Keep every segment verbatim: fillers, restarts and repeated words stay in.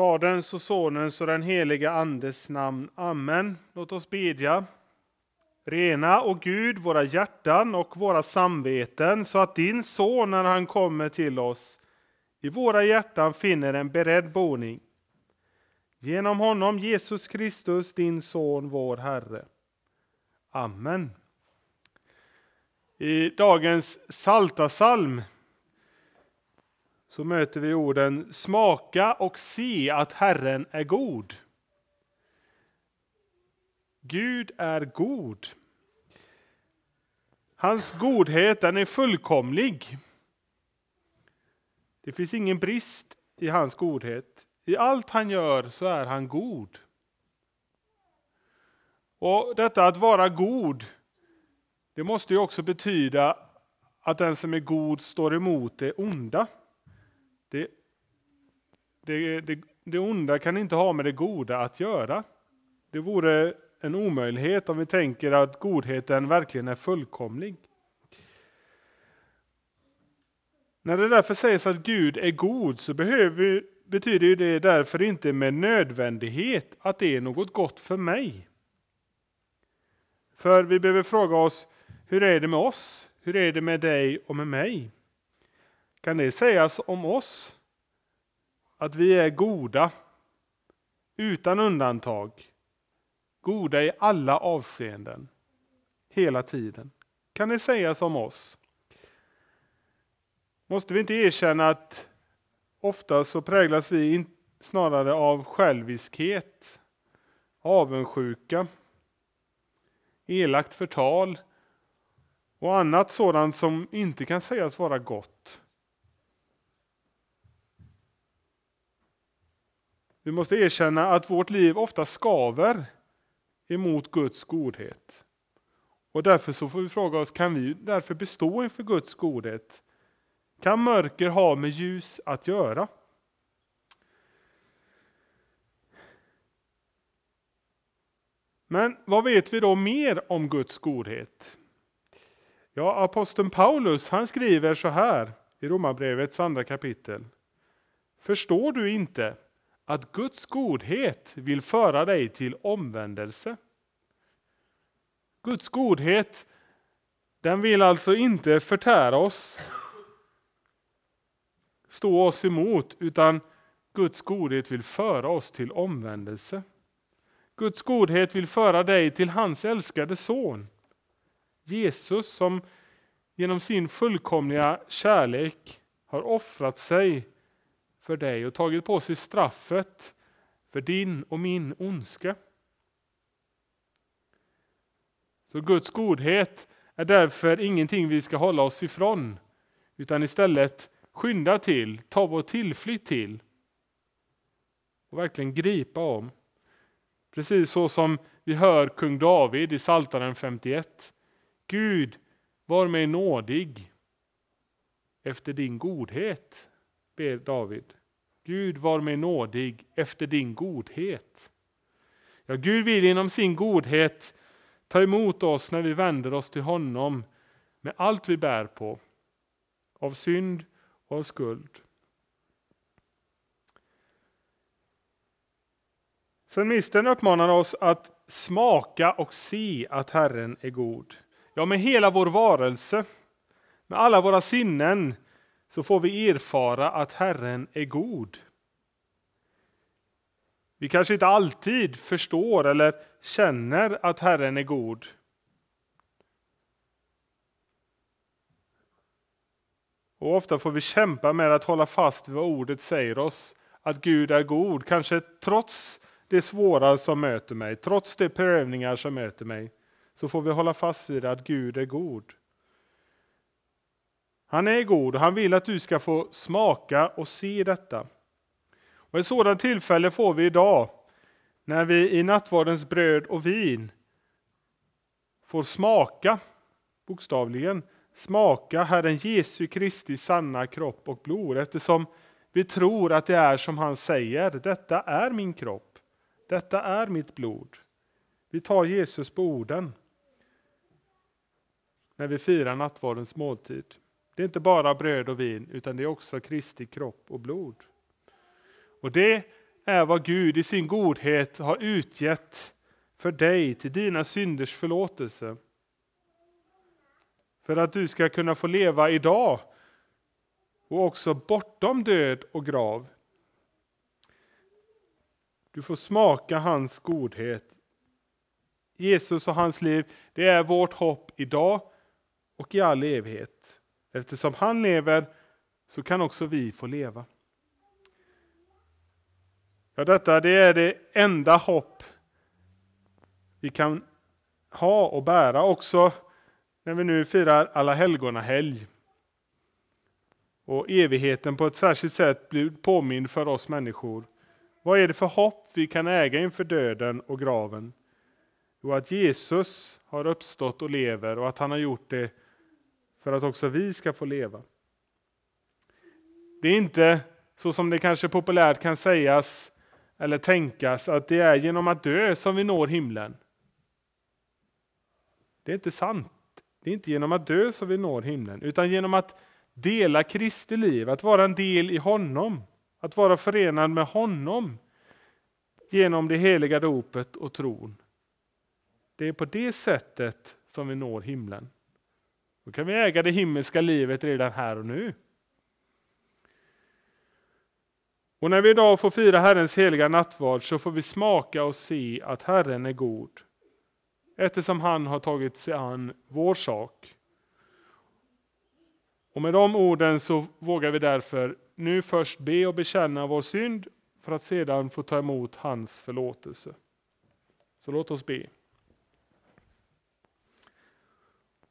Faderns och Sonens och den heliga Andes namn. Amen. Låt oss bedja. Rena, och Gud, våra hjärtan och våra samveten, så att din son när han kommer till oss i våra hjärtan finner en beredd boning. Genom honom, Jesus Kristus, din son, vår Herre. Amen. I dagens Psaltarpsalm så möter vi orden smaka och se att Herren är god. Gud är god. Hans godhet är fullkomlig. Det finns ingen brist i hans godhet. I allt han gör så är han god. Och detta att vara god, det måste ju också betyda att den som är god står emot det onda. Det, det, det, det onda kan inte ha med det goda att göra. Det vore en omöjlighet om vi tänker att godheten verkligen är fullkomlig. När det därför sägs att Gud är god, så behöver, betyder det därför inte med nödvändighet att det är något gott för mig. För vi behöver fråga oss, hur är det med oss? Hur är det med dig och med mig? Kan det sägas om oss att vi är goda utan undantag? Goda i alla avseenden, hela tiden. Kan det sägas om oss? Måste vi inte erkänna att ofta så präglas vi snarare av själviskhet, avundsjuka, elakt förtal och annat sådant som inte kan sägas vara gott. Vi måste erkänna att vårt liv ofta skaver emot Guds godhet. Och därför så får vi fråga oss, kan vi därför bestå inför Guds godhet? Kan mörker ha med ljus att göra? Men vad vet vi då mer om Guds godhet? Ja, aposteln Paulus, han skriver så här i Romarbrevets andra kapitel. Förstår du inte att Guds godhet vill föra dig till omvändelse? Guds godhet, den vill alltså inte förtära oss, stå oss emot, utan Guds godhet vill föra oss till omvändelse. Guds godhet vill föra dig till hans älskade son, Jesus, som genom sin fullkomliga kärlek har offrat sig för dig och tagit på sig straffet för din och min ondska. Så Guds godhet är därför ingenting vi ska hålla oss ifrån, utan istället skynda till, ta vår tillflykt till och verkligen gripa om. Precis så som vi hör kung David i Psaltaren femtioett. Gud, var mig nådig efter din godhet, ber David. Gud, var mig nådig efter din godhet. Ja, Gud vill genom sin godhet ta emot oss när vi vänder oss till honom med allt vi bär på, av synd och av skuld. Psalmisten uppmanar oss att smaka och se att Herren är god. Ja, med hela vår varelse, med alla våra sinnen, så får vi erfara att Herren är god. Vi kanske inte alltid förstår eller känner att Herren är god. Och ofta får vi kämpa med att hålla fast vid vad ordet säger oss, att Gud är god, kanske trots det svåra som möter mig, trots de prövningar som möter mig, så får vi hålla fast vid att Gud är god. Han är god och han vill att du ska få smaka och se detta. Och ett sådant tillfälle får vi idag, när vi i nattvardens bröd och vin får smaka, bokstavligen, smaka Herren Jesu Kristi sanna kropp och blod, eftersom vi tror att det är som han säger, detta är min kropp. Detta är mitt blod. Vi tar Jesus på orden när vi firar nattvardens måltid. Det är inte bara bröd och vin, utan det är också Kristi kropp och blod. Och det är vad Gud i sin godhet har utgett för dig till dina synders förlåtelse. För att du ska kunna få leva idag och också bortom död och grav. Du får smaka hans godhet. Jesus och hans liv, det är vårt hopp idag och i all evighet. Eftersom han lever så kan också vi få leva. Ja, detta det är det enda hopp vi kan ha och bära också när vi nu firar alla helgorna helg. Och evigheten på ett särskilt sätt blir påmind för oss människor. Vad är det för hopp vi kan äga inför döden och graven? Jo, att Jesus har uppstått och lever och att han har gjort det för att också vi ska få leva. Det är inte så som det kanske populärt kan sägas eller tänkas att det är genom att dö som vi når himlen. Det är inte sant. Det är inte genom att dö som vi når himlen, utan genom att dela Kristi liv, att vara en del i honom, att vara förenad med honom genom det heliga dopet och tron. Det är på det sättet som vi når himlen. Då kan vi äga det himmelska livet redan här och nu. Och när vi idag får fira Herrens heliga nattvard så får vi smaka och se att Herren är god. Eftersom han har tagit sig an vår sak. Och med de orden så vågar vi därför nu först be och bekänna vår synd för att sedan få ta emot hans förlåtelse. Så låt oss be.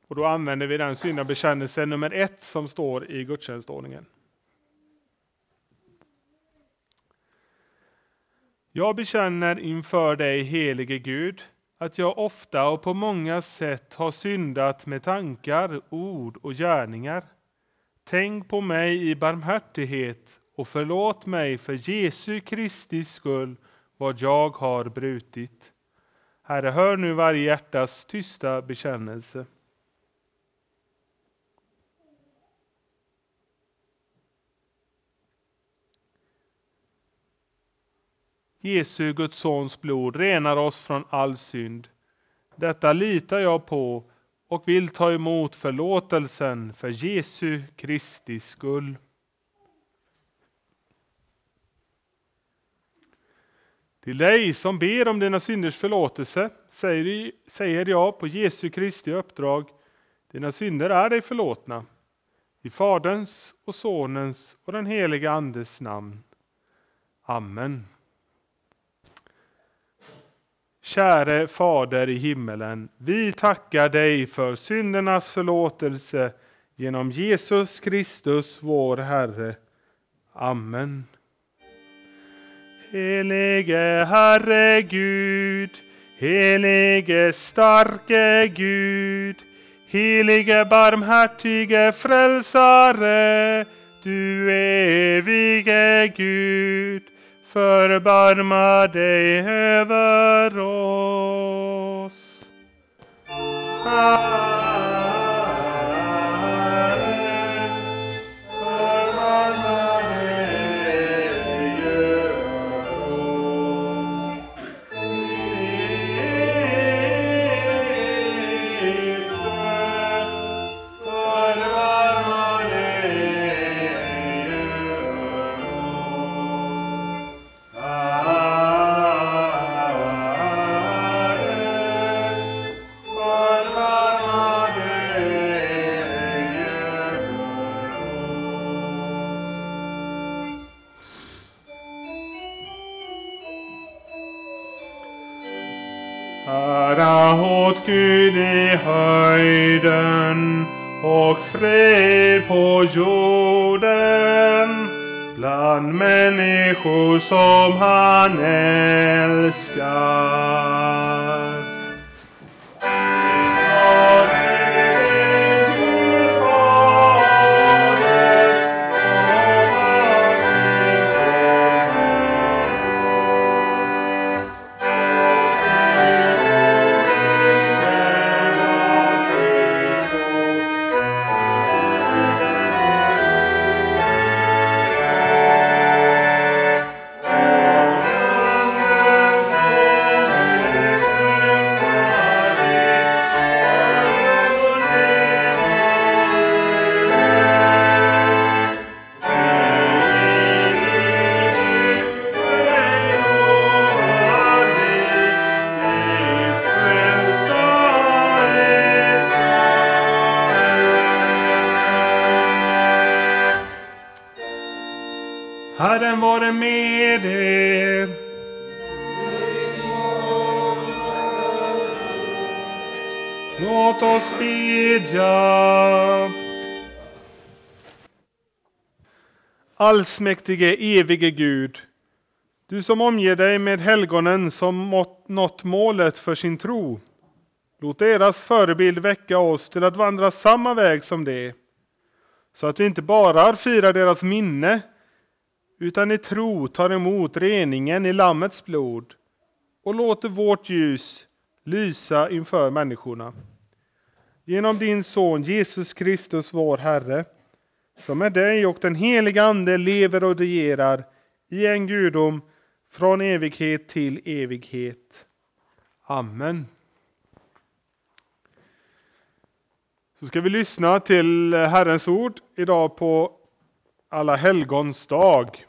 Och då använder vi den syndabekännelse nummer ett som står i gudstjänstordningen. Jag bekänner inför dig, helige Gud, att jag ofta och på många sätt har syndat med tankar, ord och gärningar. Tänk på mig i barmhärtighet och förlåt mig för Jesu Kristi skull vad jag har brutit. Herre, hör nu varje hjärtas tysta bekännelse. Jesu, Guds sons blod, renar oss från all synd. Detta litar jag på och vill ta emot förlåtelsen för Jesu Kristi skull. Till dig som ber om dina synders förlåtelse säger jag på Jesu Kristi uppdrag: dina synder är dig förlåtna. I Faderns och Sonens och den heliga Andes namn. Amen. Käre Fader i himmelen, vi tackar dig för syndernas förlåtelse genom Jesus Kristus vår Herre. Amen. Helige Herre Gud, helige starke Gud, helige barmhärtige frälsare, du evige Gud. Förbarma dig över oss. Gud i höjden och fred på jorden bland människor som han älskar. Herren vare med er. Låt oss bedja. Allsmäktige, evige Gud, du som omger dig med helgonen som nått målet för sin tro, låt deras förebild väcka oss till att vandra samma väg som det, så att vi inte bara firar deras minne, utan i tro tar emot reningen i Lammets blod och låter vårt ljus lysa inför människorna. Genom din son Jesus Kristus vår Herre, som med dig och den heliga ande lever och regerar i en gudom från evighet till evighet. Amen. Så ska vi lyssna till Herrens ord idag på Alla helgons dag.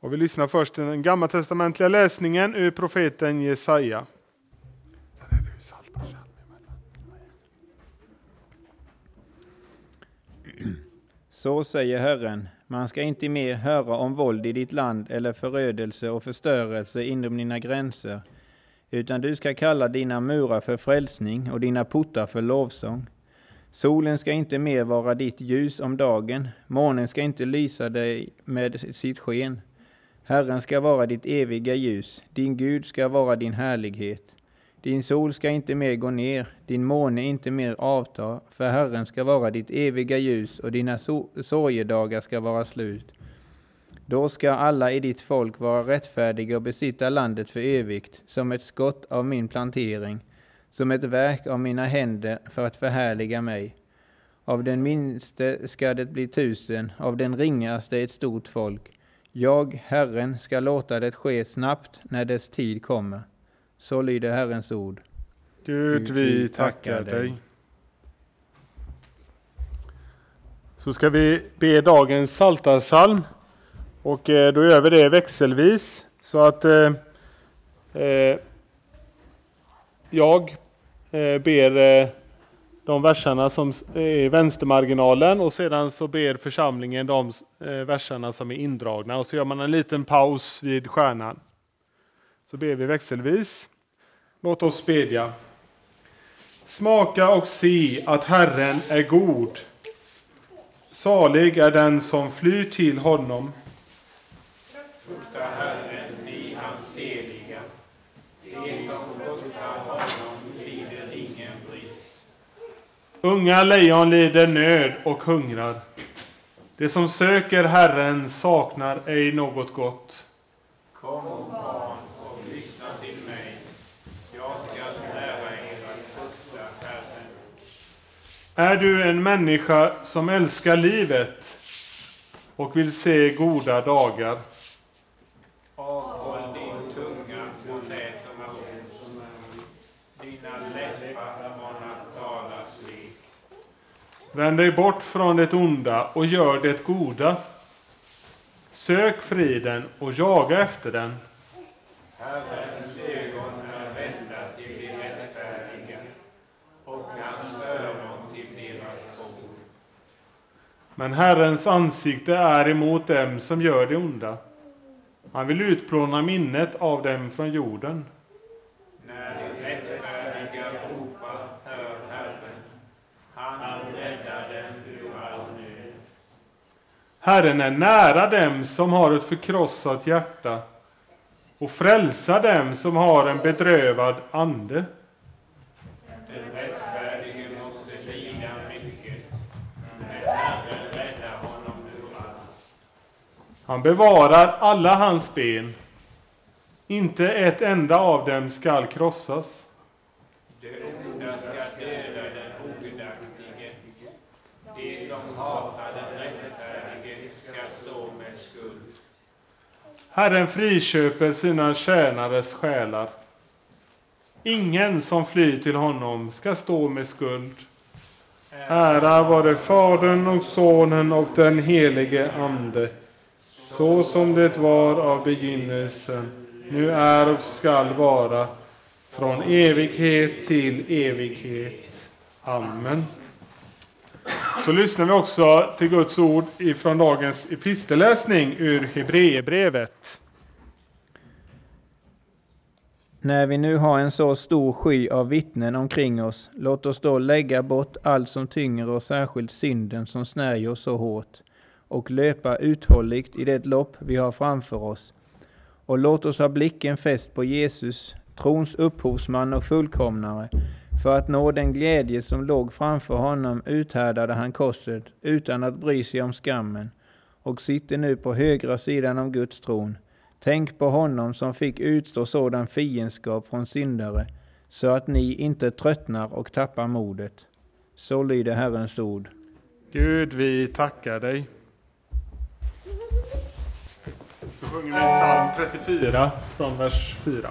Och vi lyssnar först till den gammaltestamentliga läsningen ur profeten Jesaja. Så säger Herren, man ska inte mer höra om våld i ditt land eller förödelse och förstörelse inom dina gränser, utan du ska kalla dina murar för frälsning och dina portar för lovsång. Solen ska inte mer vara ditt ljus om dagen, månen ska inte lysa dig med sitt sken. Herren ska vara ditt eviga ljus, din Gud ska vara din härlighet. Din sol ska inte mer gå ner, din måne inte mer avta, för Herren ska vara ditt eviga ljus och dina so- sorgedagar ska vara slut. Då ska alla i ditt folk vara rättfärdiga och besitta landet för evigt, som ett skott av min plantering, som ett verk av mina händer för att förhärliga mig. Av den minste ska det bli tusen, av den ringaste ett stort folk. Jag, Herren, ska låta det ske snabbt när dess tid kommer. Så lyder Herrens ord. Gud, vi tackar dig. Så ska vi be dagens psaltarpsalm. Och då gör vi det växelvis. Så att eh, eh, jag eh, ber eh, de verserna som är i vänstermarginalen. Och sedan så ber församlingen de eh, verserna som är indragna. Och så gör man en liten paus vid stjärnan. Så ber vi växelvis. Låt oss bedja. Smaka och se att Herren är god. Salig är den som flyr till honom. Frukta Herren, ni hans heliga. Det som fruktar honom lider ingen brist. Unga lejon lider nöd och hungrar. Det som söker Herren saknar ej något gott. Kom, barn. Är du en människa som älskar livet och vill se goda dagar? Avhåll din tunga från det som är ont. Dina läppar från att tala svek. Vänd dig bort från det onda och gör det goda. Sök friden och jaga efter den. Herrens ögon är vända till din rättfärdiga och hans öron. Men Herrens ansikte är emot dem som gör det onda. Han vill utplåna minnet av dem från jorden. När de rättfärdiga ropar, hör Herren. Han räddar dem ur all nöd. Herren är nära dem som har ett förkrossat hjärta och frälsar dem som har en bedrövad ande. Han bevarar alla hans ben. Inte ett enda av dem skall krossas. Det onda ska döda den ogudaktige. Det som hatar den rättfärdige ska stå med skuld. Herren friköper sina tjänares själar. Ingen som flyr till honom ska stå med skuld. Ära vare Fadern och Sonen och den helige Ande. Så som det var av begynnelsen, nu är och skall vara, från evighet till evighet. Amen. Så lyssnar vi också till Guds ord ifrån dagens epistelläsning ur Hebreerbrevet. När vi nu har en så stor sky av vittnen omkring oss, låt oss då lägga bort allt som tynger och särskilt synden som snärjer oss så hårt, och löpa uthålligt i det lopp vi har framför oss. Och låt oss ha blicken fäst på Jesus, trons upphovsman och fullkomnare. För att nå den glädje som låg framför honom uthärdade han korset utan att bry sig om skammen, och sitter nu på högra sidan om Guds tron. Tänk på honom som fick utstå sådan fiendskap från syndare, så att ni inte tröttnar och tappar modet. Så lyder Herrens ord. Gud, vi tackar dig. Så sjunger vi psalm trettiofyra från vers fyra.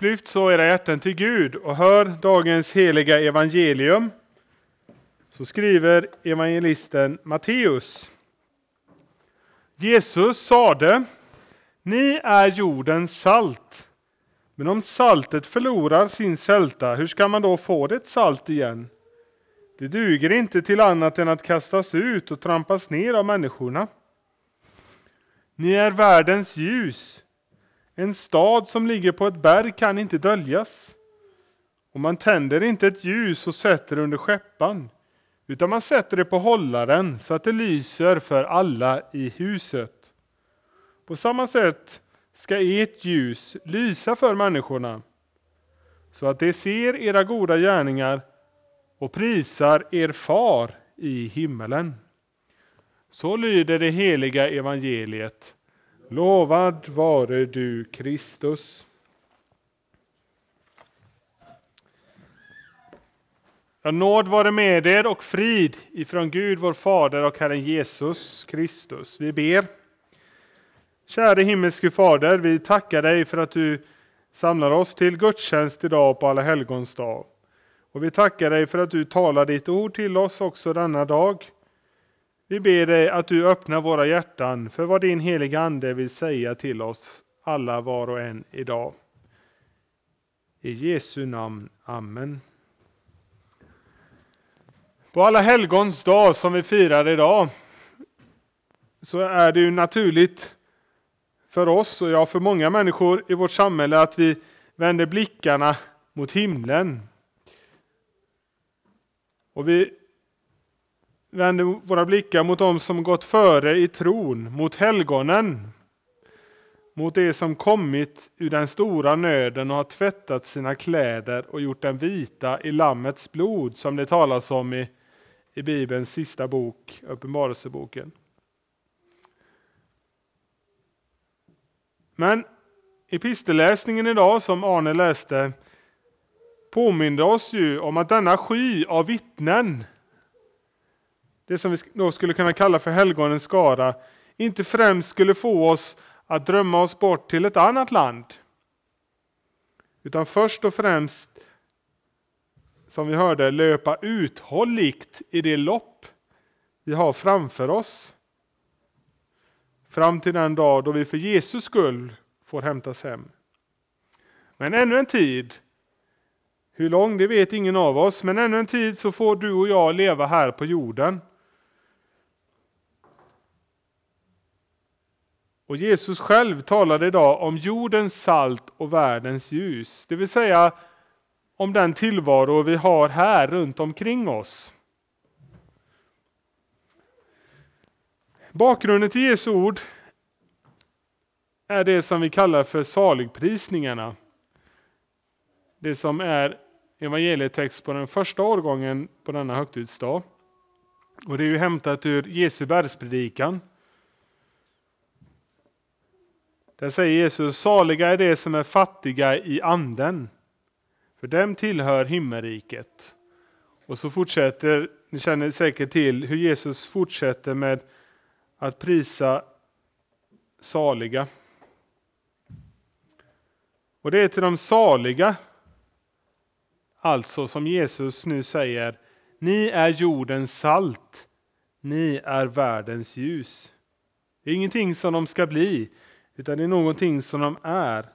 Lyft så era hjärtan till Gud och hör dagens heliga evangelium. Så skriver evangelisten Matteus. Jesus sade: Ni är jordens salt. Men om saltet förlorar sin sälta, hur ska man då få det salt igen? Det duger inte till annat än att kastas ut och trampas ner av människorna. Ni är världens ljus. En stad som ligger på ett berg kan inte döljas. Och man tänder inte ett ljus och sätter under skeppan, utan man sätter det på hållaren så att det lyser för alla i huset. På samma sätt ska ert ljus lysa för människorna, så att de ser era goda gärningar och prisar er far i himmelen. Så lyder det heliga evangeliet. Lovad vare du, Kristus. Ja, nåd vare med er och frid ifrån Gud vår Fader och Herren Jesus Kristus. Vi ber. Käre himmelske Fader, vi tackar dig för att du samlar oss till gudstjänst idag på Alla helgons dag. Och vi tackar dig för att du talar ditt ord till oss också denna dag. Vi ber dig att du öppnar våra hjärtan för vad din heliga ande vill säga till oss alla var och en idag. I Jesu namn. Amen. På Alla helgons dag som vi firar idag så är det ju naturligt för oss och jag för många människor i vårt samhälle att vi vänder blickarna mot himlen. Och vi vänder våra blickar mot dem som gått före i tron, mot helgonen. Mot det som kommit ur den stora nöden och har tvättat sina kläder och gjort den vita i lammets blod som det talas om i, i Bibelns sista bok, Uppenbarelseboken. Men epistelläsningen idag som Arne läste påminner oss ju om att denna sky av vittnen, det som vi då skulle kunna kalla för helgonens skara, inte främst skulle få oss att drömma oss bort till ett annat land. Utan först och främst, som vi hörde, löpa uthålligt i det lopp vi har framför oss. Fram till den dag då vi för Jesus skull får hämtas hem. Men ännu en tid, hur lång det vet ingen av oss, men ännu en tid så får du och jag leva här på jorden. Och Jesus själv talade idag om jordens salt och världens ljus. Det vill säga om den tillvaro vi har här runt omkring oss. Bakgrunden till Jesu ord är det som vi kallar för saligprisningarna. Det som är evangelietext på den första årgången på denna högtidsdag. Och det är ju hämtat ur Jesu bergspredikan. Där säger Jesus, saliga är de som är fattiga i anden, för dem tillhör himmelriket. Och så fortsätter, ni känner säkert till hur Jesus fortsätter med att prisa saliga. Och det är till de saliga, alltså som Jesus nu säger, ni är jordens salt, ni är världens ljus. Det är ingenting som de ska bli. Utan det är någonting som de är.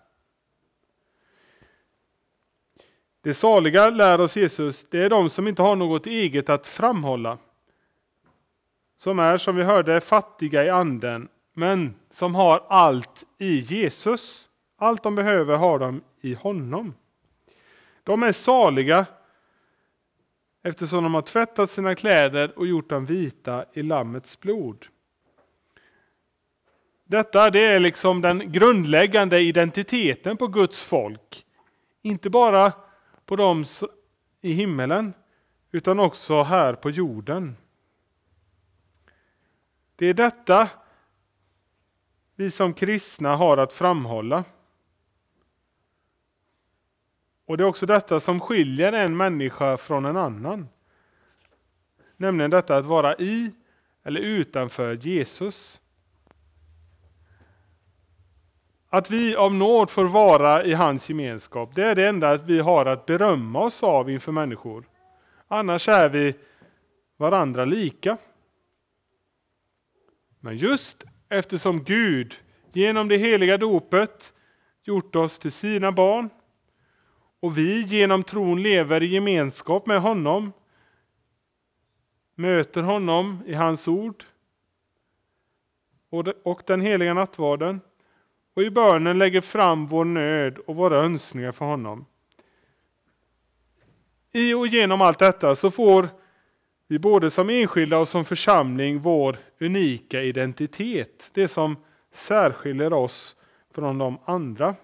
Det saliga, lär oss Jesus, det är de som inte har något eget att framhålla. Som är, som vi hörde, fattiga i anden. Men som har allt i Jesus. Allt de behöver har de i honom. De är saliga eftersom de har tvättat sina kläder och gjort dem vita i lammets blod. Detta det är liksom den grundläggande identiteten på Guds folk. Inte bara på dem i himmelen utan också här på jorden. Det är detta vi som kristna har att framhålla. Och det är också detta som skiljer en människa från en annan. Nämligen detta att vara i eller utanför Jesus. Att vi av nåd får vara i hans gemenskap. Det är det enda att vi har att berömma oss av inför människor. Annars är vi varandra lika. Men just eftersom Gud genom det heliga dopet gjort oss till sina barn. Och vi genom tron lever i gemenskap med honom. Möter honom i hans ord. Och den heliga nattvarden. Och i bönen lägger fram vår nöd och våra önskningar för honom. I och genom allt detta så får vi både som enskilda och som församling vår unika identitet. Det som särskiljer oss från de andra.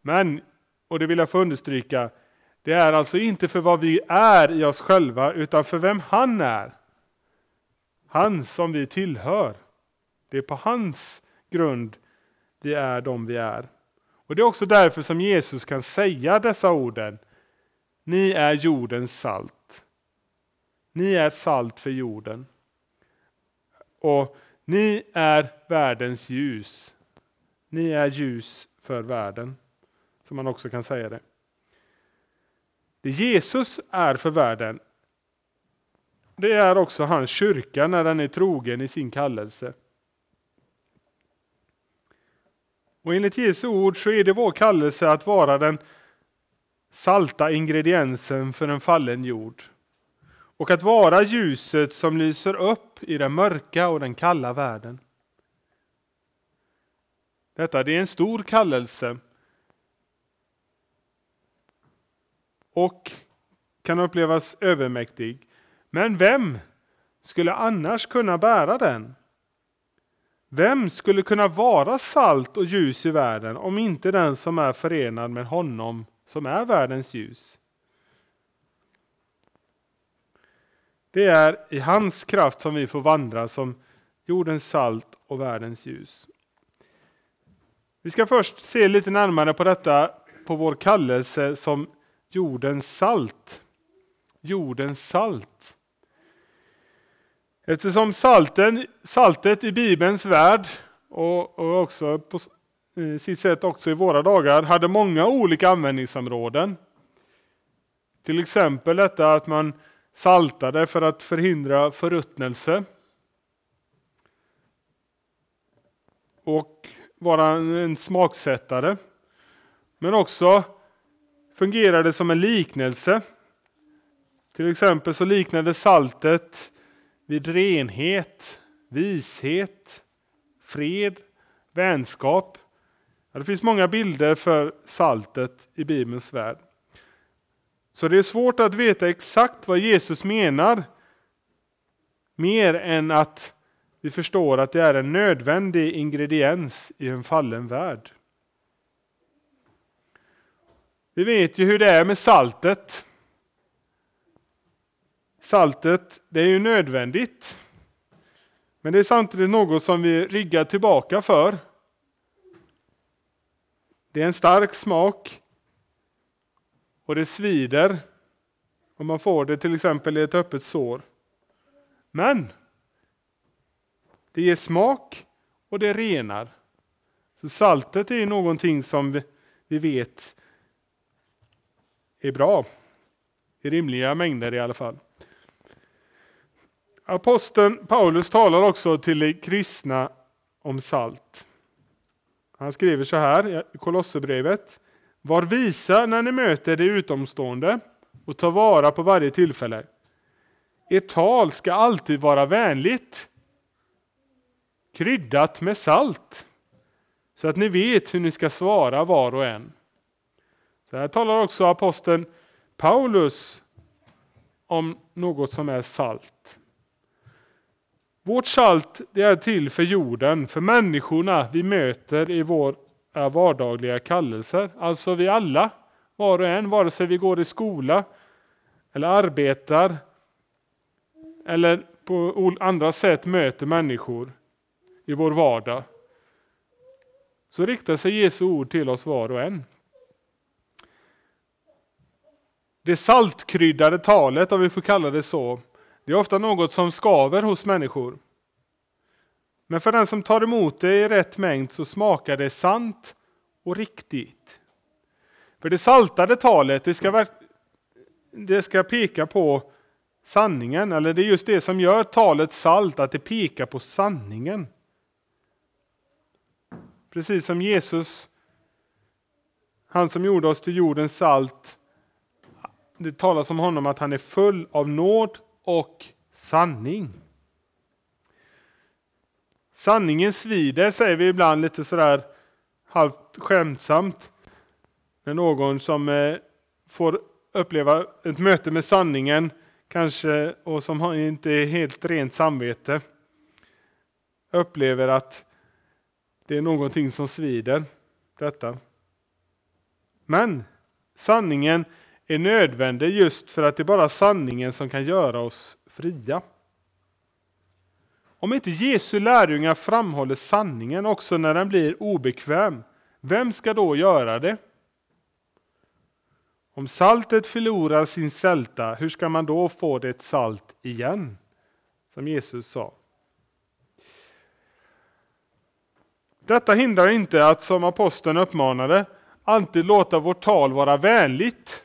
Men, och det vill jag få understryka, det är alltså inte för vad vi är i oss själva utan för vem han är. Han som vi tillhör. Det är på hans grund vi är de vi är. Och det är också därför som Jesus kan säga dessa orden. Ni är jordens salt. Ni är salt för jorden. Och ni är världens ljus. Ni är ljus för världen. Som man också kan säga det. Det Jesus är för världen. Det är också hans kyrka när den är trogen i sin kallelse. Och enligt Jesu ord så är det vår kallelse att vara den salta ingrediensen för en fallen jord. Och att vara ljuset som lyser upp i den mörka och den kalla världen. Detta det är en stor kallelse. Och kan upplevas övermäktig. Men vem skulle annars kunna bära den? Vem skulle kunna vara salt och ljus i världen om inte den som är förenad med honom som är världens ljus? Det är i hans kraft som vi får vandra som jordens salt och världens ljus. Vi ska först se lite närmare på detta, på vår kallelse som jordens salt. Jordens salt. Eftersom salten, saltet i Bibelns värld och, och också på eh, sitt sätt också i våra dagar hade många olika användningsområden. Till exempel detta att man saltade för att förhindra förruttnelse. Och vara en smaksättare. Men också fungerade som en liknelse. Till exempel så liknade saltet vid renhet, vishet, fred, vänskap. Ja, det finns många bilder för saltet i Bibelns värld. Så det är svårt att veta exakt vad Jesus menar. Mer än att vi förstår att det är en nödvändig ingrediens i en fallen värld. Vi vet ju hur det är med saltet. Saltet, det är ju nödvändigt. Men det är samtidigt något som vi ryggar tillbaka för. Det är en stark smak. Och det svider. Om man får det till exempel i ett öppet sår. Men det ger smak och det renar. Så saltet är någonting som vi vet är bra. I rimliga mängder i alla fall. Aposteln Paulus talar också till de kristna om salt. Han skriver så här i Kolosserbrevet. Var visa när ni möter det utomstående och ta vara på varje tillfälle. Ert tal ska alltid vara vänligt, kryddat med salt, så att ni vet hur ni ska svara var och en. Så här talar också aposteln Paulus om något som är salt. Vårt salt det är till för jorden, för människorna vi möter i vår är vardagliga kallelser. Alltså vi alla, var och en, vare sig vi går i skola eller arbetar eller på andra sätt möter människor i vår vardag. Så riktar sig Jesu ord till oss var och en. Det saltkryddade talet, om vi får kalla det så, det är ofta något som skaver hos människor. Men för den som tar emot det i rätt mängd så smakar det sant och riktigt. För det saltade talet, det ska, det ska peka på sanningen. Eller det är just det som gör talet salt, att det pekar på sanningen. Precis som Jesus, han som gjorde oss till jordens salt. Det talas om honom att han är full av nåd och sanning. Sanningen svider, säger vi ibland lite sådär halvt skämtsamt. När någon som får uppleva ett möte med sanningen kanske och som inte är helt rent samvete upplever att det är någonting som svider detta. Men sanningen är nödvändig just för att det är bara sanningen som kan göra oss fria. Om inte Jesu lärjungar framhåller sanningen också när den blir obekväm, vem ska då göra det? Om saltet förlorar sin sälta, hur ska man då få det salt igen? Som Jesus sa. Detta hindrar inte att, som aposteln uppmanade, alltid låta vårt tal vara vänligt.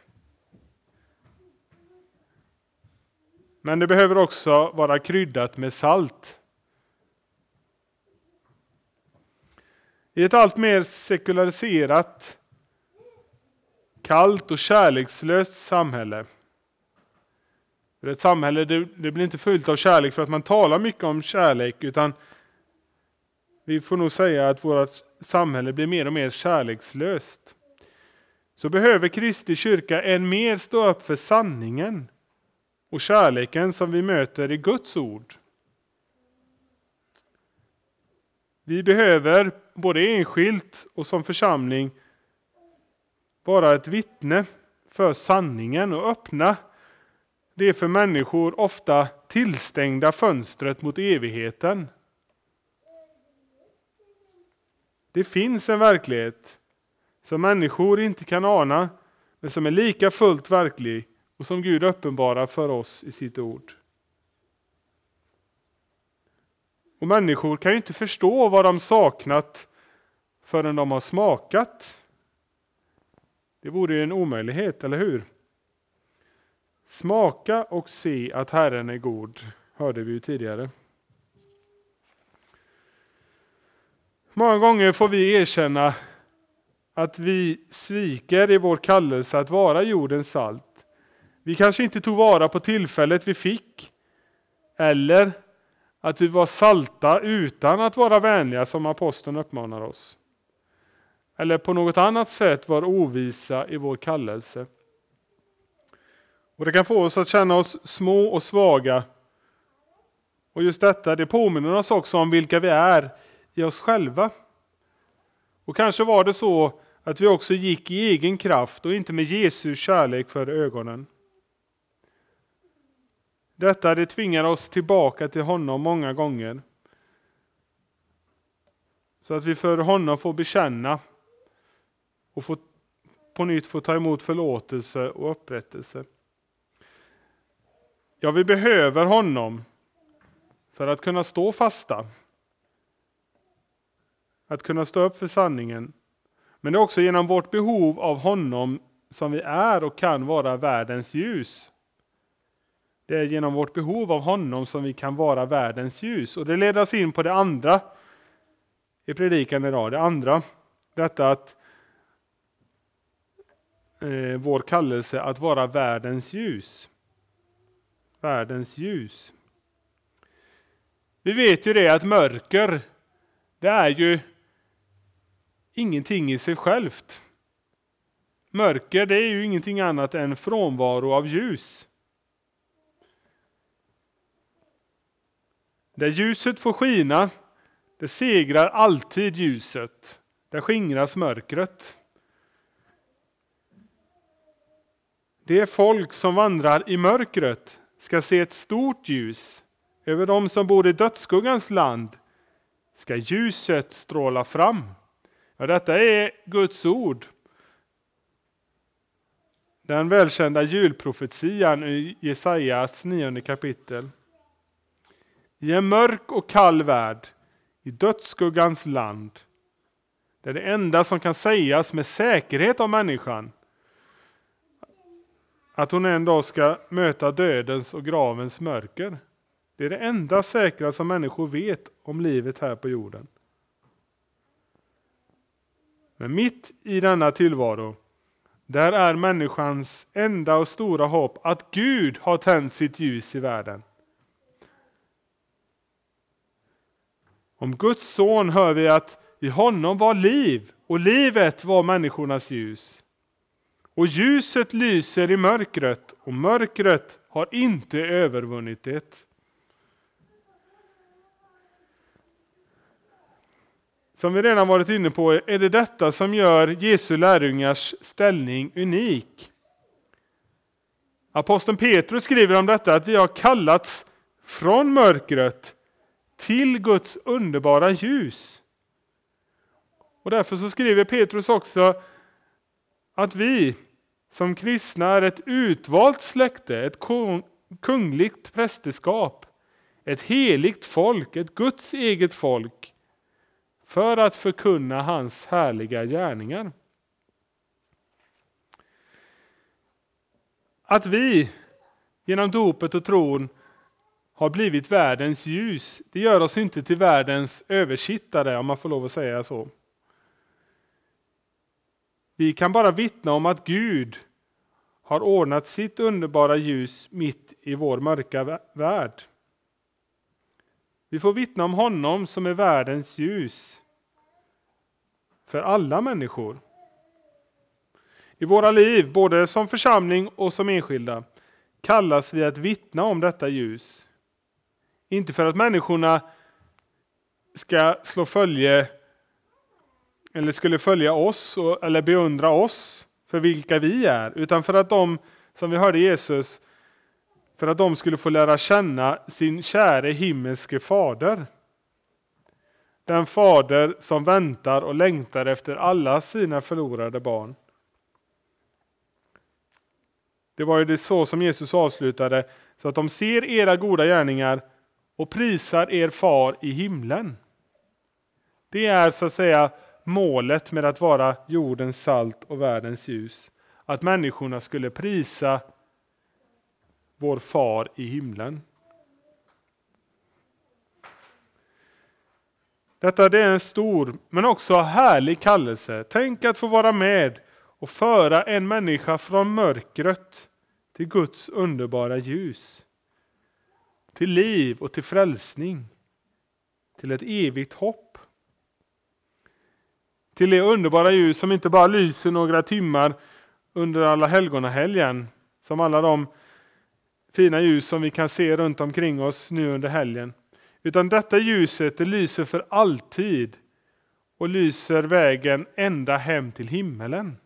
Men det behöver också vara kryddat med salt. I ett allt mer sekulariserat, kallt och kärlekslöst samhälle. För ett samhälle det, det blir inte fyllt av kärlek för att man talar mycket om kärlek, utan vi får nog säga att vårt samhälle blir mer och mer kärlekslöst. Så behöver Kristi kyrka än mer stå upp för sanningen och kärleken som vi möter i Guds ord. Vi behöver både enskilt och som församling vara ett vittne för sanningen och öppna det för människor ofta tillstängda fönstret mot evigheten. Det finns en verklighet som människor inte kan ana, men som är lika fullt verklig och som Gud uppenbarar för oss i sitt ord. Och människor kan ju inte förstå vad de saknat förrän de har smakat. Det vore ju en omöjlighet, eller hur? Smaka och se att Herren är god, hörde vi ju tidigare. Många gånger får vi erkänna att vi sviker i vår kallelse att vara jordens salt. Vi kanske inte tog vara på tillfället vi fick, eller att vi var salta utan att vara vänliga som aposteln uppmanar oss. Eller på något annat sätt var ovisa i vår kallelse. Och det kan få oss att känna oss små och svaga. Och just detta, det påminner oss också om vilka vi är i oss själva. Och kanske var det så att vi också gick i egen kraft och inte med Jesu kärlek för ögonen. Detta det tvingar oss tillbaka till honom många gånger. Så att vi för honom får bekänna och får, på nytt får ta emot förlåtelse och upprättelse. Ja, vi behöver honom för att kunna stå fasta. Att kunna stå upp för sanningen. Men det är också genom vårt behov av honom som vi är och kan vara världens ljus. Det är genom vårt behov av honom som vi kan vara världens ljus. Och det leder oss in på det andra i predikan idag. Det andra, detta att eh, vår kallelse att vara världens ljus. Världens ljus. Vi vet ju det att mörker, det är ju ingenting i sig självt. Mörker, det är ju ingenting annat än frånvaro av ljus. Där ljuset får skina, det segrar alltid ljuset. Där skingras mörkret. Det folk som vandrar i mörkret ska se ett stort ljus. Över dem som bor i dödsskuggans land ska ljuset stråla fram. Ja, detta är Guds ord. Den välkända julprofetian i Jesajas nionde kapitel. I en mörk och kall värld, i dödsskuggans land, där det enda som kan sägas med säkerhet om människan, att hon en dag ska möta dödens och gravens mörker. Det är det enda säkra som människor vet om livet här på jorden. Men mitt i denna tillvaro, där är människans enda och stora hopp att Gud har tänt sitt ljus i världen. Om Guds son hör vi att i honom var liv, och livet var människornas ljus. Och ljuset lyser i mörkret, och mörkret har inte övervunnit det. Som vi redan varit inne på, är det detta som gör Jesu lärjungars ställning unik. Aposteln Petrus skriver om detta att vi har kallats från mörkret till Guds underbara ljus. Och därför så skriver Petrus också att vi som kristna är ett utvalt släkte, ett kungligt prästerskap, ett heligt folk, ett Guds eget folk, för att förkunna hans härliga gärningar. Att vi genom dopet och tron har blivit världens ljus, det gör oss inte till världens översittare, om man får lov att säga så. Vi kan bara vittna om att Gud har ordnat sitt underbara ljus mitt i vår mörka värld. Vi får vittna om honom som är världens ljus för alla människor. I våra liv, både som församling och som enskilda, kallas vi att vittna om detta ljus. Inte för att människorna ska slå följe eller skulle följa oss eller beundra oss för vilka vi är, utan för att de, som vi hörde Jesus, för att de skulle få lära känna sin käre himmelske fader. Den fader som väntar och längtar efter alla sina förlorade barn. Det var ju det så som Jesus avslutade, så att de ser era goda gärningar och prisar er far i himlen. Det är så att säga målet med att vara jordens salt och världens ljus. Att människorna skulle prisa vår far i himlen. Detta är en stor men också härlig kallelse. Tänk att få vara med och föra en människa från mörkret till Guds underbara ljus. Till liv och till frälsning. Till ett evigt hopp. Till det underbara ljus som inte bara lyser några timmar under alla helgonahelgen. Som alla de fina ljus som vi kan se runt omkring oss nu under helgen. Utan detta ljuset, det lyser för alltid. Och lyser vägen ända hem till himmelen.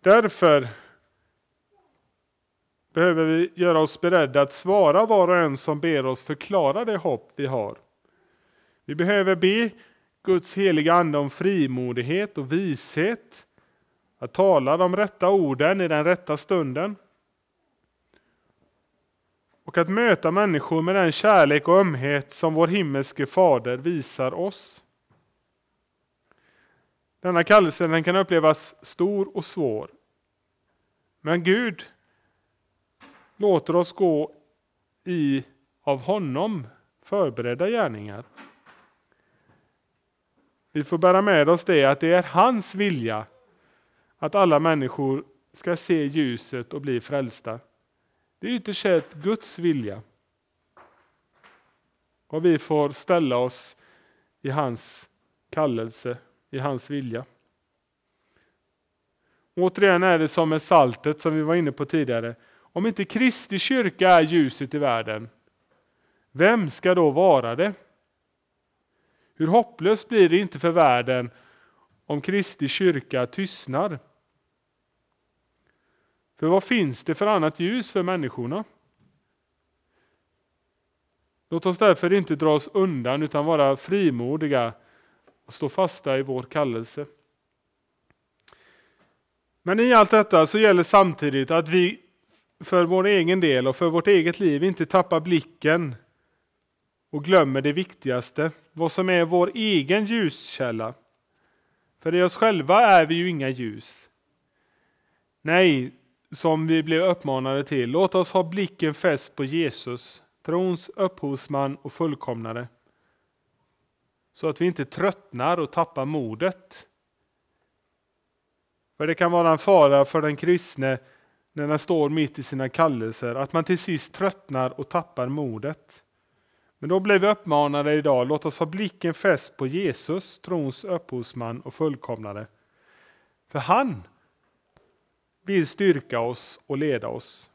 Därför behöver vi göra oss beredda att svara var och en som ber oss förklara det hopp vi har. Vi behöver be Guds heliga ande om frimodighet och vishet. Att tala de rätta orden i den rätta stunden. Och att möta människor med den kärlek och ömhet som vår himmelske fader visar oss. Denna kallelse den kan upplevas stor och svår. Men Gud låter oss gå i av honom förberedda gärningar. Vi får bära med oss det att det är hans vilja att alla människor ska se ljuset och bli frälsta. Det är ytterst sett Guds vilja. Och vi får ställa oss i hans kallelse, i hans vilja. Återigen är det som med saltet som vi var inne på tidigare. Om inte Kristi kyrka är ljuset i världen, vem ska då vara det? Hur hopplöst blir det inte för världen om Kristi kyrka tystnar? För vad finns det för annat ljus för människorna? Låt oss därför inte dra oss undan utan vara frimodiga och stå fasta i vår kallelse. Men i allt detta så gäller samtidigt att vi för vår egen del och för vårt eget liv inte tappar blicken och glömmer det viktigaste, vad som är vår egen ljuskälla. För i oss själva är vi ju inga ljus. Nej, som vi blev uppmanade till, låt oss ha blicken fäst på Jesus, trons upphovsman och fullkomnare. Så att vi inte tröttnar och tappar modet. För det kan vara en fara för den kristne när den står mitt i sina kallelser, att man till sist tröttnar och tappar modet. Men då blev vi uppmanade idag, låt oss ha blicken fäst på Jesus, trons upphovsman och fullkomnare. För han vill styrka oss och leda oss.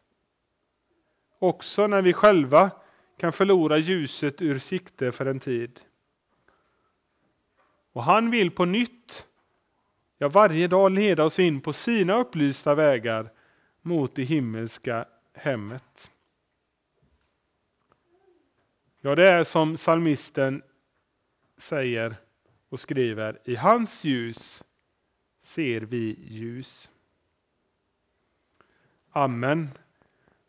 Också när vi själva kan förlora ljuset ur sikte för en tid. Och han vill på nytt, ja varje dag, leda oss in på sina upplysta vägar mot det himmelska hemmet. Ja, det är som psalmisten säger och skriver, i hans ljus ser vi ljus. Amen.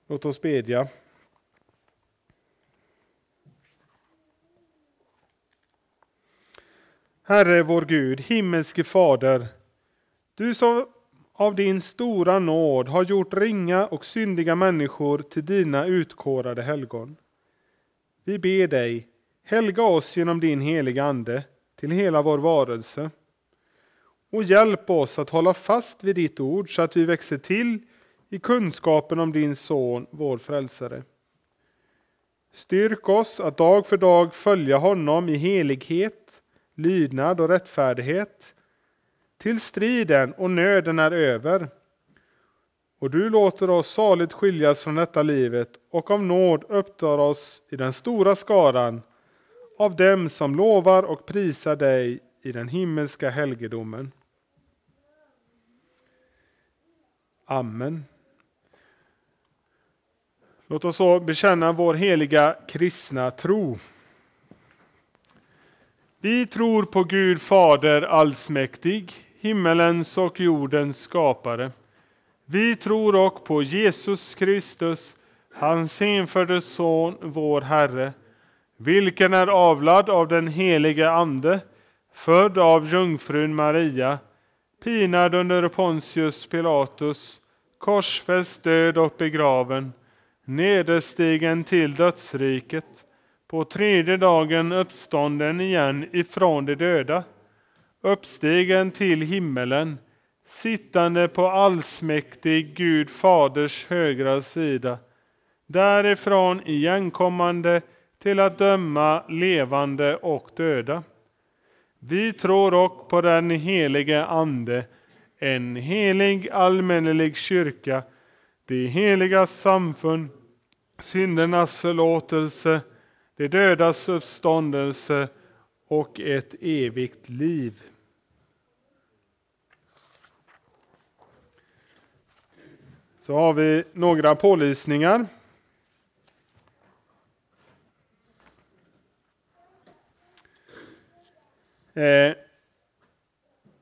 Låt oss bedja. Herre vår Gud, himmelske Fader, du som av din stora nåd har gjort ringa och syndiga människor till dina utkårade helgon. Vi ber dig, helga oss genom din heliga ande till hela vår varelse. Och hjälp oss att hålla fast vid ditt ord så att vi växer till i kunskapen om din son, vår frälsare. Styrk oss att dag för dag följa honom i helighet, lydnad och rättfärdighet. Till striden och nöden är över. Och du låter oss saligt skiljas från detta livet och av nåd upptar oss i den stora skaran av dem som lovar och prisar dig i den himmelska helgedomen. Amen. Låt oss så bekänna vår heliga kristna tro. Vi tror på Gud Fader allsmäktig, himmelens och jordens skapare. Vi tror också på Jesus Kristus, hans enfödde son, vår Herre, vilken är avlad av den helige ande, född av jungfrun Maria, pinad under Pontius Pilatus, korsfäst, död och begraven, nederstigen till dödsriket, på tredje dagen uppstånden igen ifrån de döda, uppstigen till himmelen, sittande på allsmäktig Gud Faders högra sida, därifrån igenkommande till att döma levande och döda. Vi tror också på den helige ande, en helig allmännelig kyrka, det heliga samfund, syndernas förlåtelse, det dödas uppståndelse och ett evigt liv. Så har vi några pålysningar. Eh,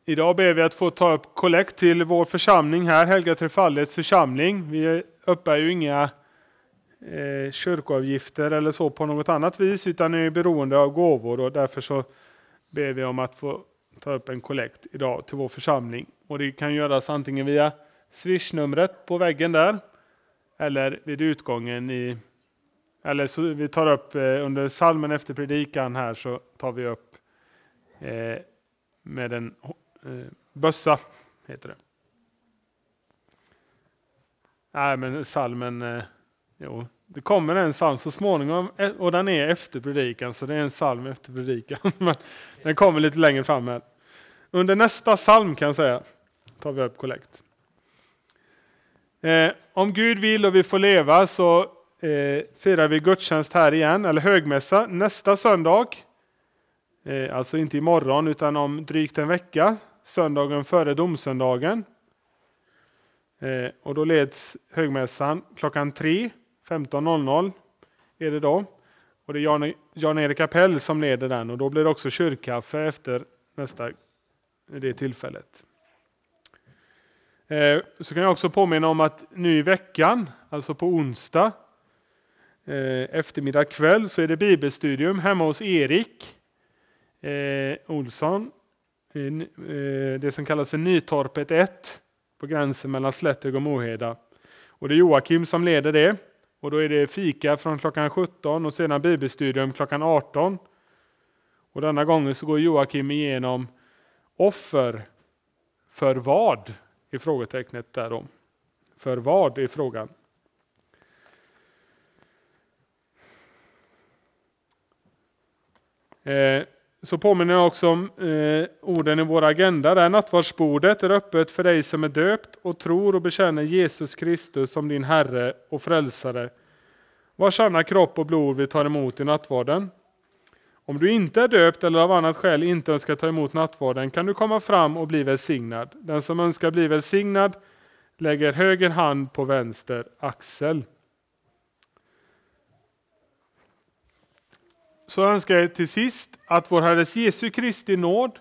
idag ber vi att få ta upp kollekt till vår församling här, Helga Trefaldighets församling. Vi uppbär ju inga eh, kyrkoavgifter eller så på något annat vis, utan är beroende av gåvor, och därför så ber vi om att få ta upp en kollekt idag till vår församling. Och det kan göras antingen via swishnumret på väggen där, eller vid utgången i, eller så vi tar upp eh, under salmen efter predikan här, så tar vi upp Eh, med en eh, bössa heter det. Nej, men salmen eh, jo, det kommer en salm så småningom, och den är efter predikan, så det är en salm efter predikan men den kommer lite längre fram här. Under nästa salm kan jag säga tar vi upp kollekt. Eh, om Gud vill och vi får leva, så eh, firar vi gudstjänst här igen, eller högmässa, nästa söndag. Alltså inte imorgon, utan om drygt en vecka, söndagen före domsöndagen. Och då leds högmässan klockan tre, femton noll noll är det då. Och det är Jan-Erik Appell som leder den, och då blir det också kyrkkaffe efter nästa det tillfället. Så kan jag också påminna om att nu i veckan, alltså på onsdag eftermiddag kväll, så är det bibelstudium hemma hos Erik Eh, Olsson, eh, eh, det som kallas för Nytorpet ett, på gränsen mellan Slätthög och Moheda, och det är Joakim som leder det, och då är det fika från klockan sjutton och sedan bibelstudium klockan arton, och denna gången så går Joakim igenom offer för vad i frågetecknet därom, för vad i frågan. Eh, så påminner jag också om eh, orden i vår agenda. Där nattvardsbordet är öppet för dig som är döpt och tror och bekänner Jesus Kristus som din Herre och frälsare, vars sanna kropp och blod vi tar emot i nattvarden. Om du inte är döpt eller av annat skäl inte önskar ta emot nattvarden, kan du komma fram och bli välsignad. Den som önskar bli välsignad lägger höger hand på vänster axel. Så önskar jag till sist att vår Herres Jesu Kristi nåd,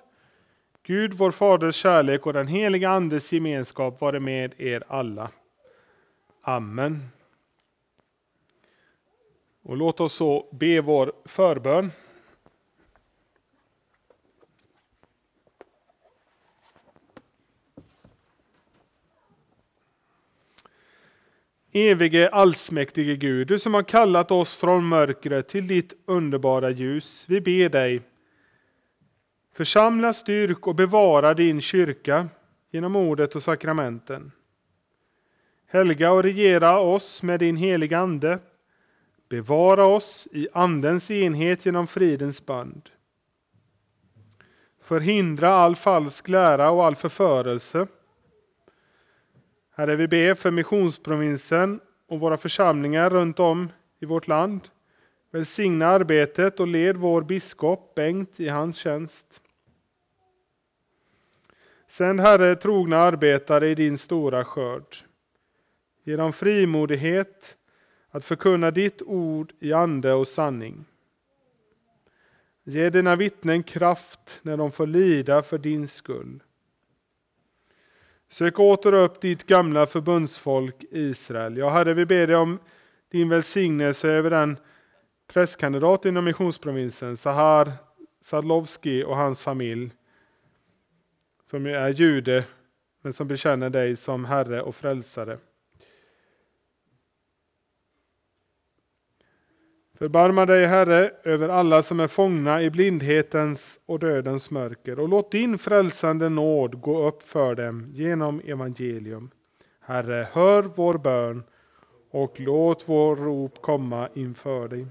Gud vår Faders kärlek och den heliga Andes gemenskap vare med er alla. Amen. Och låt oss så be vår förbön. evige allsmäktige Gud, du som har kallat oss från mörkret till ditt underbara ljus. Vi ber dig, församla, styrk och bevara din kyrka genom ordet och sakramenten. Helga och regera oss med din heliga ande. Bevara oss i andens enhet genom fridens band. Förhindra all falsk lära och all förförelse. Herre, vi ber för missionsprovinsen och våra församlingar runt om i vårt land. Välsigna arbetet och led vår biskop Bengt i hans tjänst. Sänd, Herre, trogna arbetare i din stora skörd. Ge dem frimodighet att förkunna ditt ord i ande och sanning. Ge dina vittnen kraft när de får lida för din skull. Sök åter upp ditt gamla förbundsfolk Israel. Ja, Herre, vi ber dig om din välsignelse över den prästkandidat inom missionsprovinsen, Sahar Sadlovski, och hans familj, som är jude men som bekänner dig som Herre och frälsare. Förbarma dig, Herre, över alla som är fångna i blindhetens och dödens mörker, och låt din frälsande nåd gå upp för dem genom evangelium. Herre, hör vår bön och låt vår rop komma inför dig.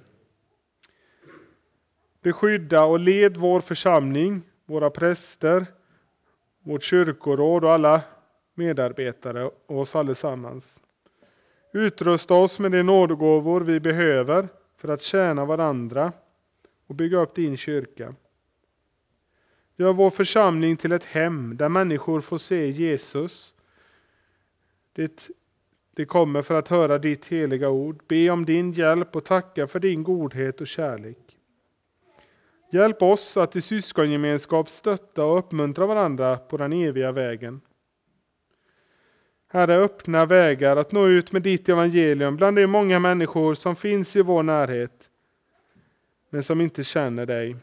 Beskydda och led vår församling, våra präster, vårt kyrkoråd och alla medarbetare och oss allesammans. Utrusta oss med de nådegåvor vi behöver för att tjäna varandra och bygga upp din kyrka. Gör vår församling till ett hem där människor får se Jesus. De kommer för att höra ditt heliga ord, be om din hjälp och tacka för din godhet och kärlek. Hjälp oss att i syskongemenskap stötta och uppmuntra varandra på den eviga vägen. Herre, öppna vägar att nå ut med ditt evangelium bland de många människor som finns i vår närhet, men som inte känner dig.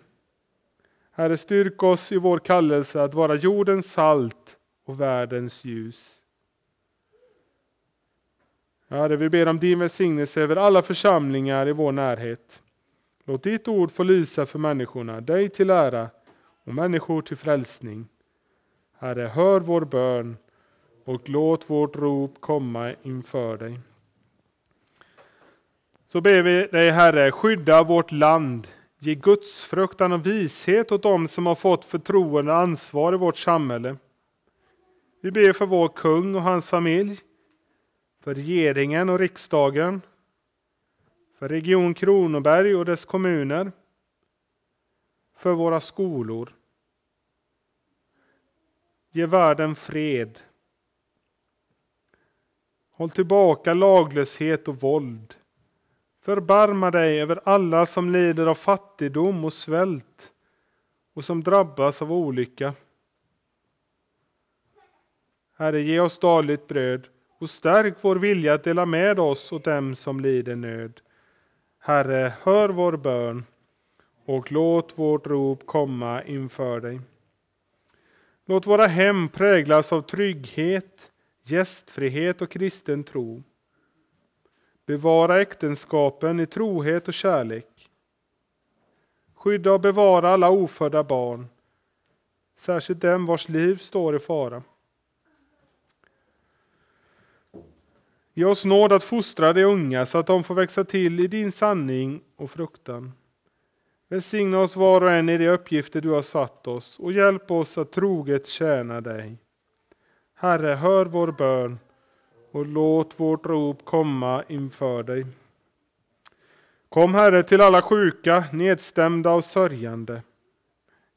Herre, styrk oss i vår kallelse att vara jordens salt och världens ljus. Herre, vi ber om din välsignelse över alla församlingar i vår närhet. Låt ditt ord få lysa för människorna, dig till ära och människor till frälsning. Herre, hör vår bön och låt vårt rop komma inför dig. Så ber vi dig, Herre, skydda vårt land. Ge Guds fruktan och vishet åt dem som har fått förtroende och ansvar i vårt samhälle. Vi ber för vår kung och hans familj, för regeringen och riksdagen, för region Kronoberg och dess kommuner, för våra skolor. Ge världen fred. Håll tillbaka laglöshet och våld. Förbarma dig över alla som lider av fattigdom och svält och som drabbas av olycka. Herre, ge oss dagligt bröd och stärk vår vilja att dela med oss åt dem som lider nöd. Herre, hör vår bön och låt vårt rop komma inför dig. Låt våra hem präglas av trygghet, gästfrihet och kristen tro. Bevara äktenskapen i trohet och kärlek. Skydda och bevara alla ofödda barn, särskilt dem vars liv står i fara. Ge oss nåd att fostra de unga så att de får växa till i din sanning och fruktan. Välsigna oss var och en i de uppgifter du har satt oss och hjälp oss att troget tjäna dig. Herre, hör vår bön och låt vårt rop komma inför dig. Kom, Herre, till alla sjuka, nedstämda och sörjande,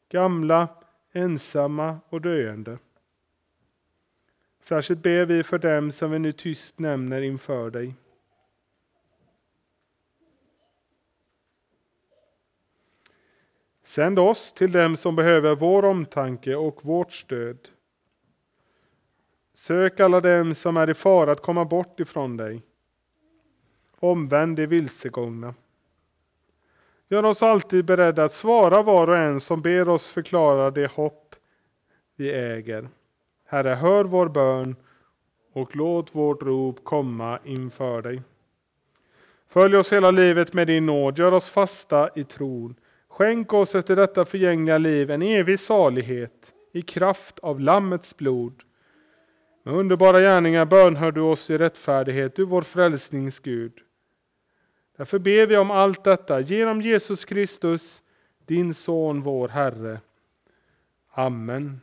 gamla, ensamma och döende. Särskilt ber vi för dem som vi nu tyst nämner inför dig. Sänd oss till dem som behöver vår omtanke och vårt stöd. Sök alla dem som är i fara att komma bort ifrån dig. Omvänd de vilsegångna. Gör oss alltid beredda att svara var och en som ber oss förklara det hopp vi äger. Herre, hör vår bön och låt vårt rop komma inför dig. Följ oss hela livet med din nåd, gör oss fasta i tron. Skänk oss efter detta förgängliga liv en evig salighet i kraft av Lammets blod. Med underbara gärningar bönhör du oss i rättfärdighet, du vår frälsningsgud. Därför ber vi om allt detta genom Jesus Kristus, din son, vår Herre. Amen.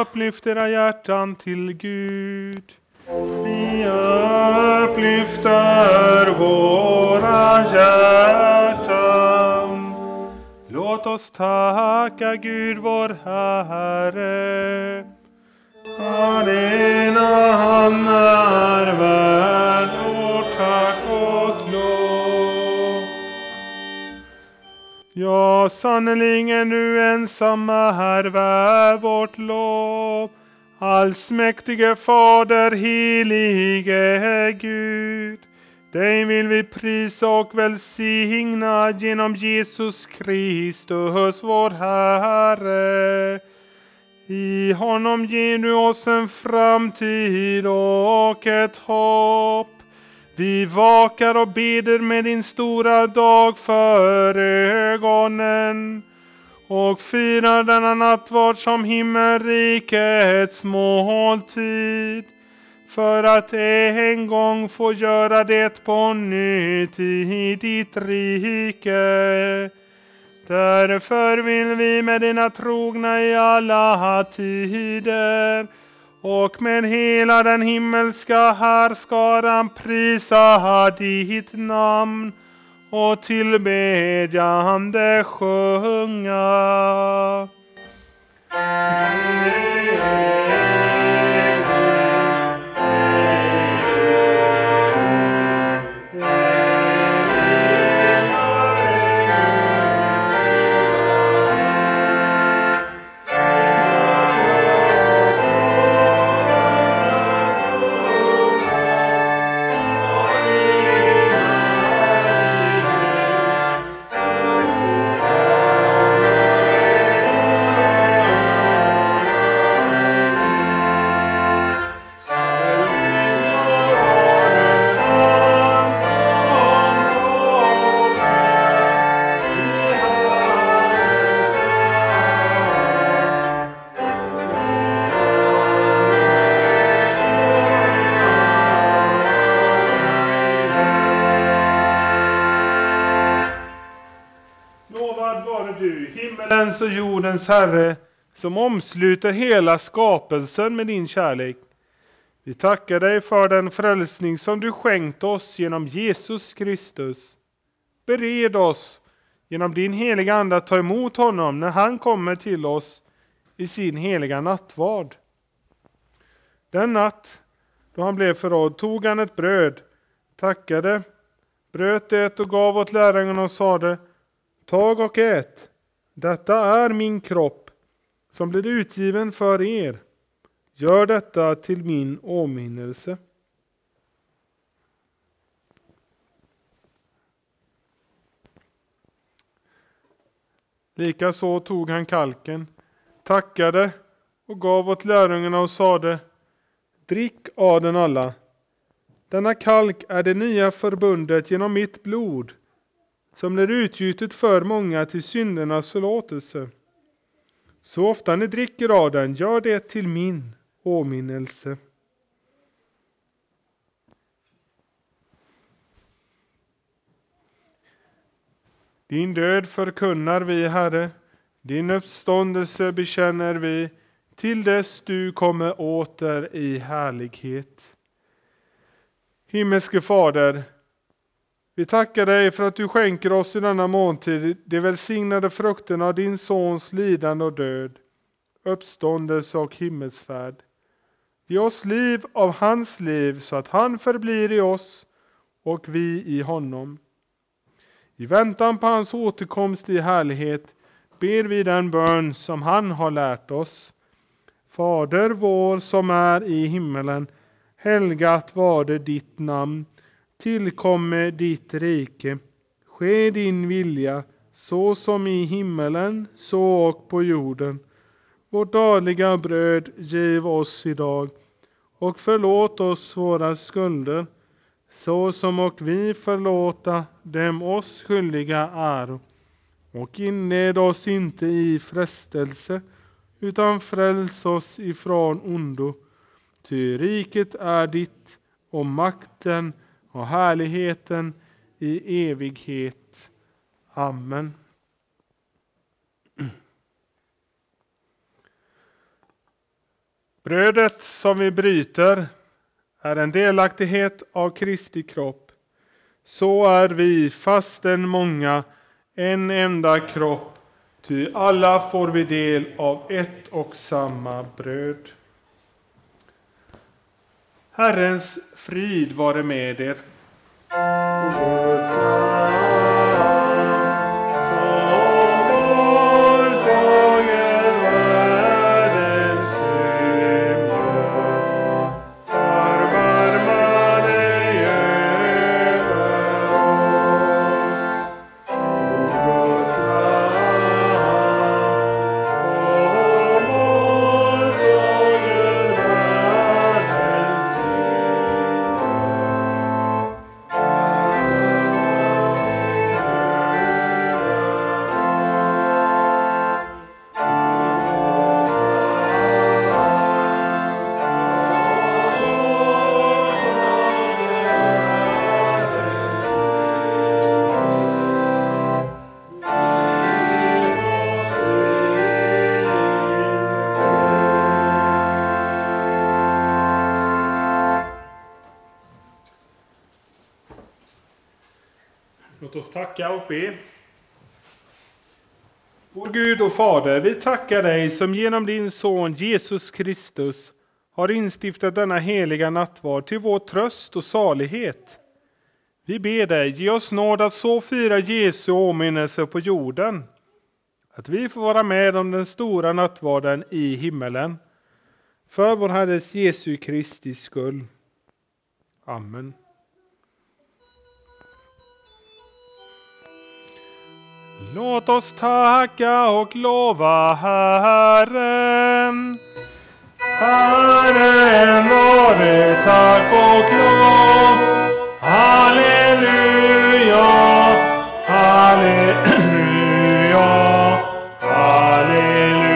Upplyft era hjärtan till Gud. Vi upplyfter våra hjärtan. Låt oss tacka Gud vår Herre. För dina han är värd vår tack och lov. Ja, sannerligen nu ensamma Herre är vårt lov. Allsmäktige Fader, helige Gud, dig vill vi prisa och välsigna genom Jesus Kristus, vår Herre. I honom ger du oss en framtid och ett hopp. Vi vakar och beder med din stora dag för ögonen. Och firar denna nattvard som himmelrikets måltid, för att en gång få göra det på nytt i ditt rike. Därför vill vi med dina trogna i alla tider och med hela den himmelska härskaran prisa ditt namn och tillbedjande sjunga. Och jordens Herre som omsluter hela skapelsen med din kärlek. Vi tackar dig för den frälsning som du skänkt oss genom Jesus Kristus. Bered oss genom din heliga ande att ta emot honom när han kommer till oss i sin heliga nattvard. Den natt då han blev förrådd tog han ett bröd, tackade, bröt det och gav åt lärjungarna och sade: tag och ät. Detta är min kropp som blir utgiven för er. Gör detta till min åminnelse. Likaså tog han kalken, tackade och gav åt lärjungarna och sade: drick av den alla. Denna kalk är det nya förbundet genom mitt blod, som blir utgjutet för många till syndernas förlåtelse. Så ofta ni dricker av den, gör det till min åminnelse. Din död förkunnar vi, Herre, din uppståndelse bekänner vi, till dess du kommer åter i härlighet. Himmelske Fader, vi tackar dig för att du skänker oss i denna måltid de välsignade frukterna av din sons lidande och död, uppståndelse och himmelsfärd. Ge oss liv av hans liv så att han förblir i oss och vi i honom. I väntan på hans återkomst i härlighet ber vi den bön som han har lärt oss. Fader vår som är i himmelen, helgat varde ditt namn. Tillkommer ditt rike, ske din vilja, så som i himmelen, så och på jorden. Vårt dagliga bröd giv oss idag, och förlåt oss våra skulder, så som och vi förlåta dem oss skyldiga är. Och inled oss inte i frestelse, utan fräls oss ifrån ondo. Ty riket är ditt, och makten och härligheten i evighet. Amen. Brödet som vi bryter är en delaktighet av Kristi kropp. Så är vi, fastän många, en enda kropp, ty alla får vi del av ett och samma bröd. Herrens frid vare med er. oss tacka och be. Vår Gud och Fader, vi tackar dig som genom din son Jesus Kristus har instiftat denna heliga nattvard till vår tröst och salighet. Vi ber dig, ge oss nåd att så fira Jesu åminnelse på jorden, att vi får vara med om den stora nattvarden i himmelen. För vår Herres Jesu Kristi skull. Amen. Låt oss tacka och lova Herren. Herren vare tack och lov. Halleluja, halleluja, halleluja.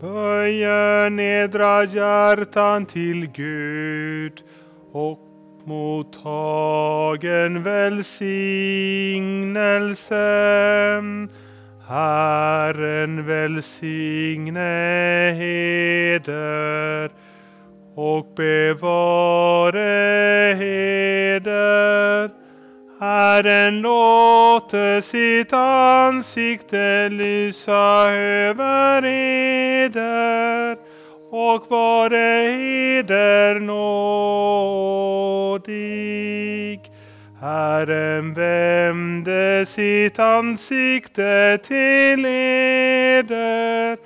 Böjer nedra hjärtan till Gud och mottagen välsignelsen. Herren välsigne heder och bevare heder. Herren låter sitt ansikte lysa över eder och vare eder nådig. Herren vände sitt ansikte till eder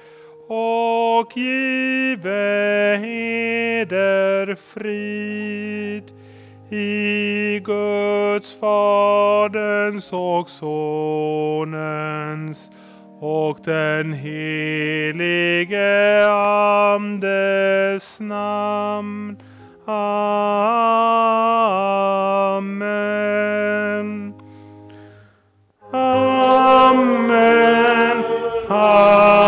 och give eder frid. I Guds, Faderns och Sonens och den helige Andes namn. Amen. Amen. Amen. Amen.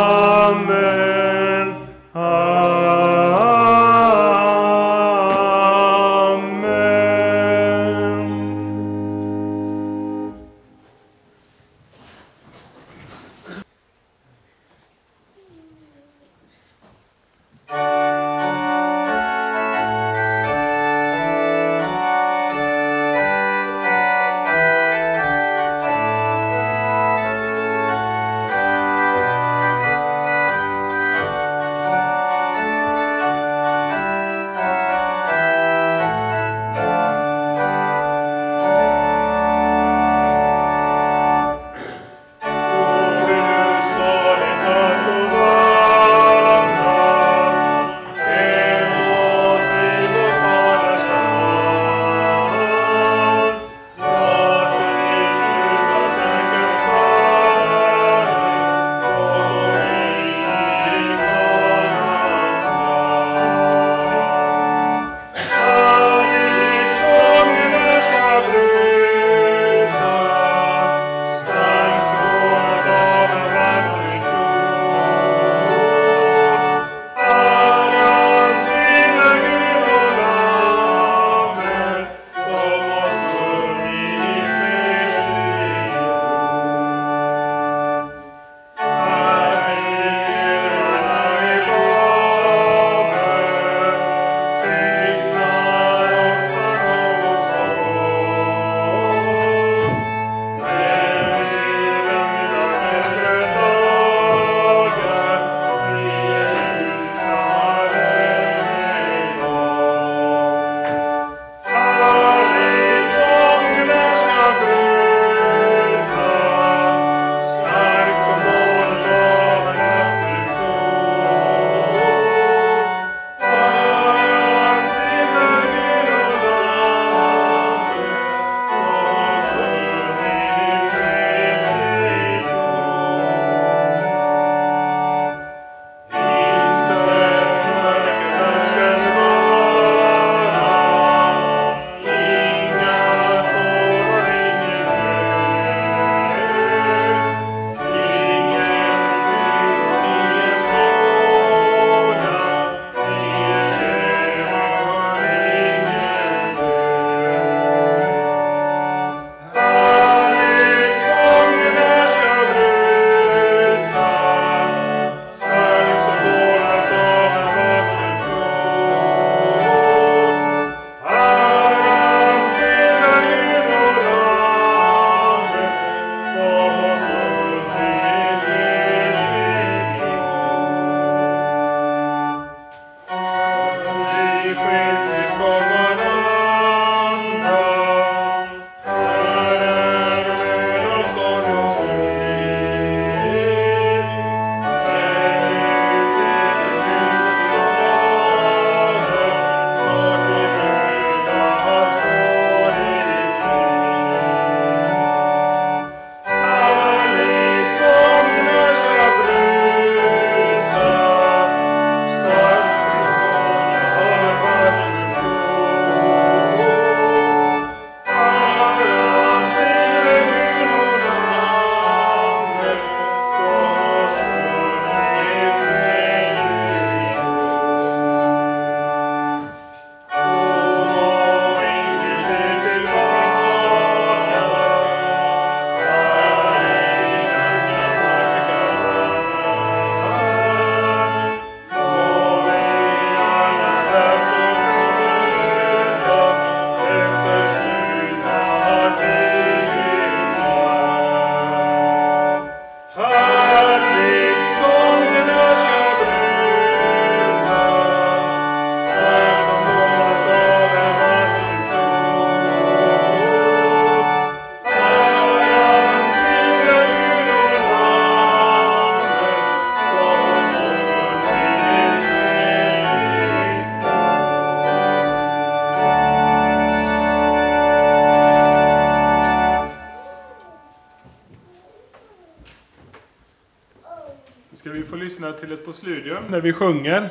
lyssnar till ett postludium när vi sjunger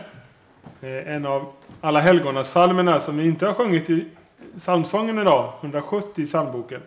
en av alla helgonas psalmerna som vi inte har sjungit i psalmsången idag, etthundrasjuttio i psalmboken.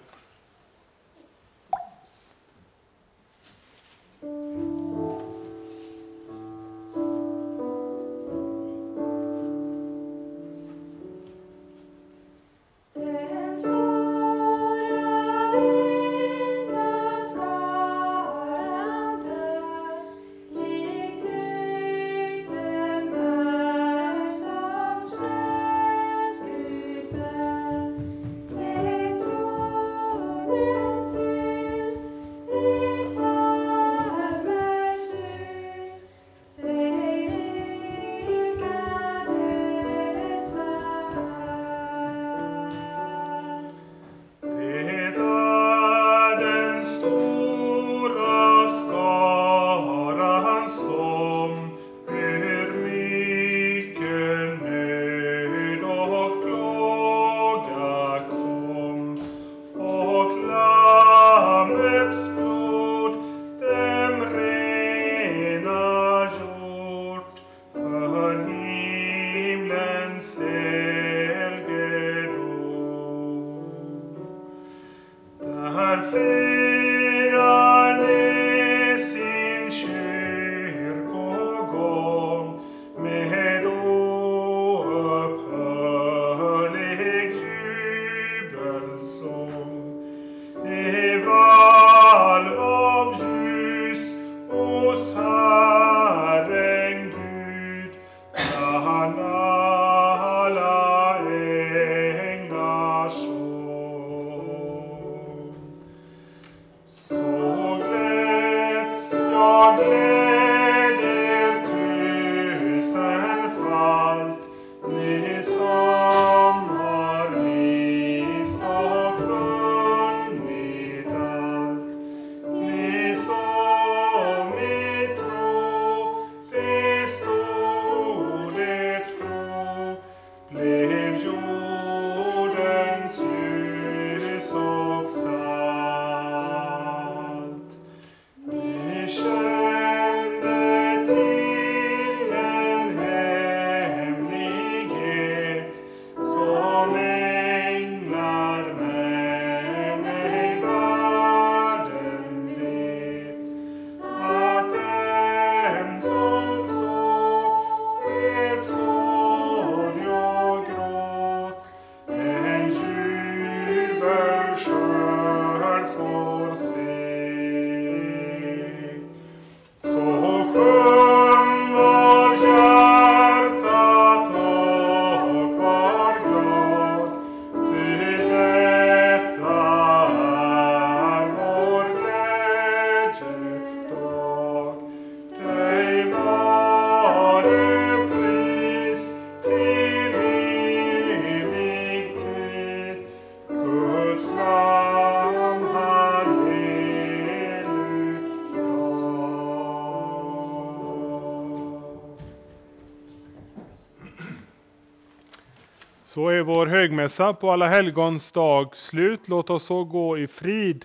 Så är vår högmässa på Alla helgons dag slut. Låt oss så gå i frid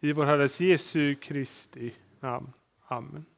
i vår Herres Jesu Kristi namn. Amen.